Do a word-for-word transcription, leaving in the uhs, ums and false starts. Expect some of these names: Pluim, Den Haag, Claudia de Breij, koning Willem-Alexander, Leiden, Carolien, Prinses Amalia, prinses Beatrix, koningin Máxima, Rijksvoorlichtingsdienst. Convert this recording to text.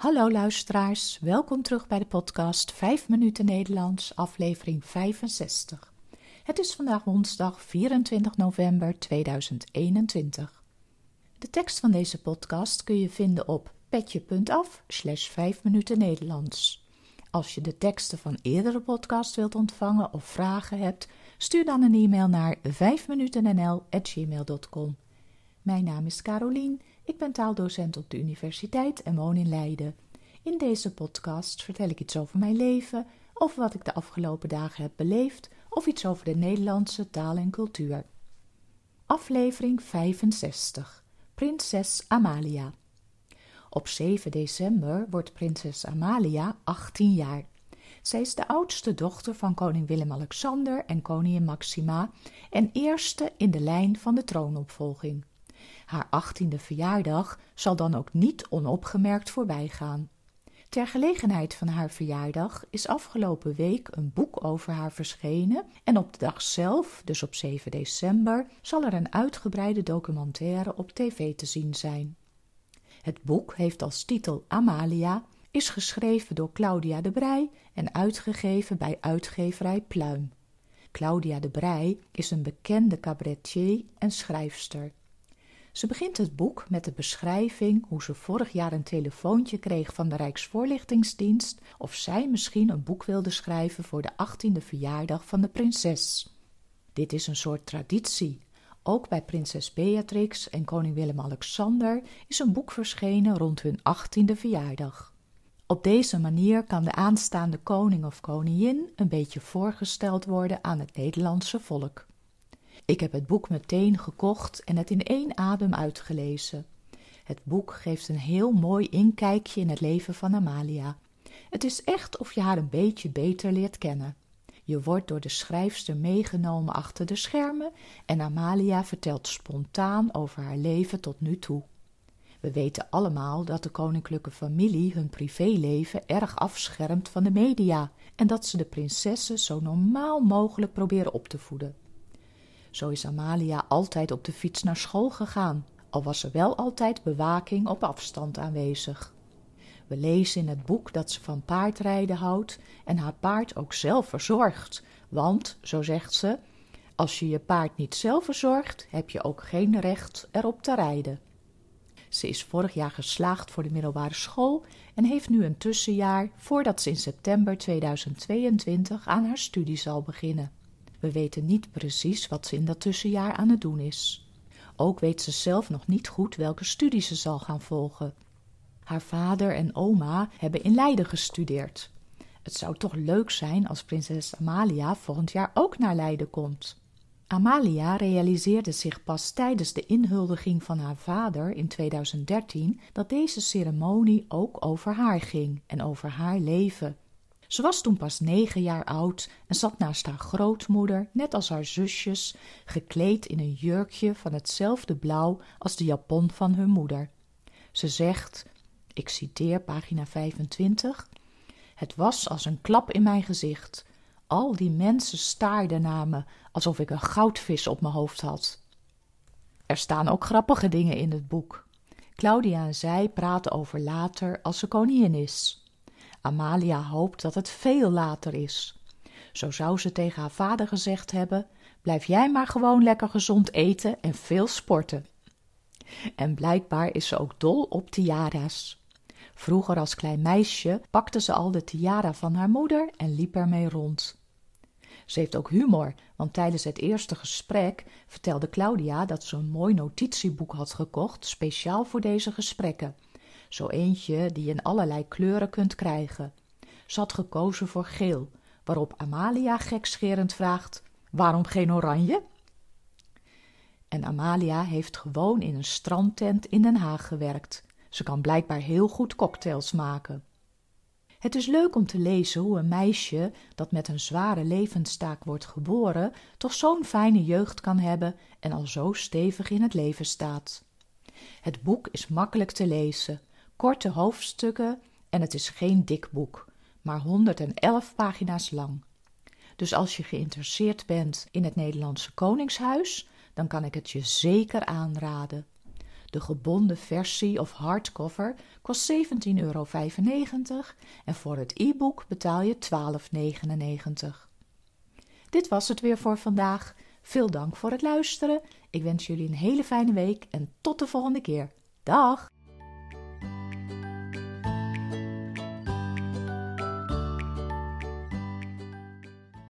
Hallo luisteraars, welkom terug bij de podcast vijf minuten Nederlands, aflevering vijfenzestig. Het is vandaag woensdag vierentwintig november tweeduizend eenentwintig. De tekst van deze podcast kun je vinden op petje.af slash vijf minuten Nederlands. Als je de teksten van eerdere podcasts wilt ontvangen of vragen hebt, stuur dan een e-mail naar vijfminutennl at gmail punt com. Mijn naam is Carolien, ik ben taaldocent op de universiteit en woon in Leiden. In deze podcast vertel ik iets over mijn leven, of wat ik de afgelopen dagen heb beleefd, of iets over de Nederlandse taal en cultuur. Aflevering vijfenzestig. Prinses Amalia. Op zeven december wordt prinses Amalia achttien jaar. Zij is de oudste dochter van koning Willem-Alexander en koningin Máxima en eerste in de lijn van de troonopvolging. Haar achttiende verjaardag zal dan ook niet onopgemerkt voorbij gaan. Ter gelegenheid van haar verjaardag is afgelopen week een boek over haar verschenen en op de dag zelf, dus op zeven december, zal er een uitgebreide documentaire op tv te zien zijn. Het boek heeft als titel Amalia, is geschreven door Claudia de Breij en uitgegeven bij uitgeverij Pluim. Claudia de Breij is een bekende cabaretier en schrijfster. Ze begint het boek met de beschrijving hoe ze vorig jaar een telefoontje kreeg van de Rijksvoorlichtingsdienst of zij misschien een boek wilde schrijven voor de achttiende verjaardag van de prinses. Dit is een soort traditie. Ook bij prinses Beatrix en koning Willem-Alexander is een boek verschenen rond hun achttiende verjaardag. Op deze manier kan de aanstaande koning of koningin een beetje voorgesteld worden aan het Nederlandse volk. Ik heb het boek meteen gekocht en het in één adem uitgelezen. Het boek geeft een heel mooi inkijkje in het leven van Amalia. Het is echt of je haar een beetje beter leert kennen. Je wordt door de schrijfster meegenomen achter de schermen en Amalia vertelt spontaan over haar leven tot nu toe. We weten allemaal dat de koninklijke familie hun privéleven erg afschermt van de media en dat ze de prinsessen zo normaal mogelijk proberen op te voeden. Zo is Amalia altijd op de fiets naar school gegaan, al was er wel altijd bewaking op afstand aanwezig. We lezen in het boek dat ze van paardrijden houdt en haar paard ook zelf verzorgt, want, zo zegt ze, als je je paard niet zelf verzorgt, heb je ook geen recht erop te rijden. Ze is vorig jaar geslaagd voor de middelbare school en heeft nu een tussenjaar voordat ze in september tweeduizend tweeëntwintig aan haar studie zal beginnen. We weten niet precies wat ze in dat tussenjaar aan het doen is. Ook weet ze zelf nog niet goed welke studie ze zal gaan volgen. Haar vader en oma hebben in Leiden gestudeerd. Het zou toch leuk zijn als prinses Amalia volgend jaar ook naar Leiden komt. Amalia realiseerde zich pas tijdens de inhuldiging van haar vader in tweeduizend dertien dat deze ceremonie ook over haar ging en over haar leven. Ze was toen pas negen jaar oud en zat naast haar grootmoeder, net als haar zusjes, gekleed in een jurkje van hetzelfde blauw als de japon van hun moeder. Ze zegt, ik citeer pagina vijfentwintig, het was als een klap in mijn gezicht. Al die mensen staarden naar me, alsof ik een goudvis op mijn hoofd had. Er staan ook grappige dingen in het boek. Claudia en zij praten over later als ze koningin is. Amalia hoopt dat het veel later is. Zo zou ze tegen haar vader gezegd hebben, blijf jij maar gewoon lekker gezond eten en veel sporten. En blijkbaar is ze ook dol op tiara's. Vroeger als klein meisje pakte ze al de tiara van haar moeder en liep ermee rond. Ze heeft ook humor, want tijdens het eerste gesprek vertelde Claudia dat ze een mooi notitieboek had gekocht speciaal voor deze gesprekken. Zo eentje die je in allerlei kleuren kunt krijgen. Ze had gekozen voor geel, waarop Amalia gekscherend vraagt, waarom geen oranje? En Amalia heeft gewoon in een strandtent in Den Haag gewerkt. Ze kan blijkbaar heel goed cocktails maken. Het is leuk om te lezen hoe een meisje dat met een zware levenstaak wordt geboren, toch zo'n fijne jeugd kan hebben en al zo stevig in het leven staat. Het boek is makkelijk te lezen. Korte hoofdstukken en het is geen dik boek, maar honderdelf pagina's lang. Dus als je geïnteresseerd bent in het Nederlandse Koningshuis, dan kan ik het je zeker aanraden. De gebonden versie of hardcover kost zeventien euro vijfennegentig en voor het e-book betaal je twaalf euro negenennegentig. Dit was het weer voor vandaag. Veel dank voor het luisteren. Ik wens jullie een hele fijne week en tot de volgende keer. Dag!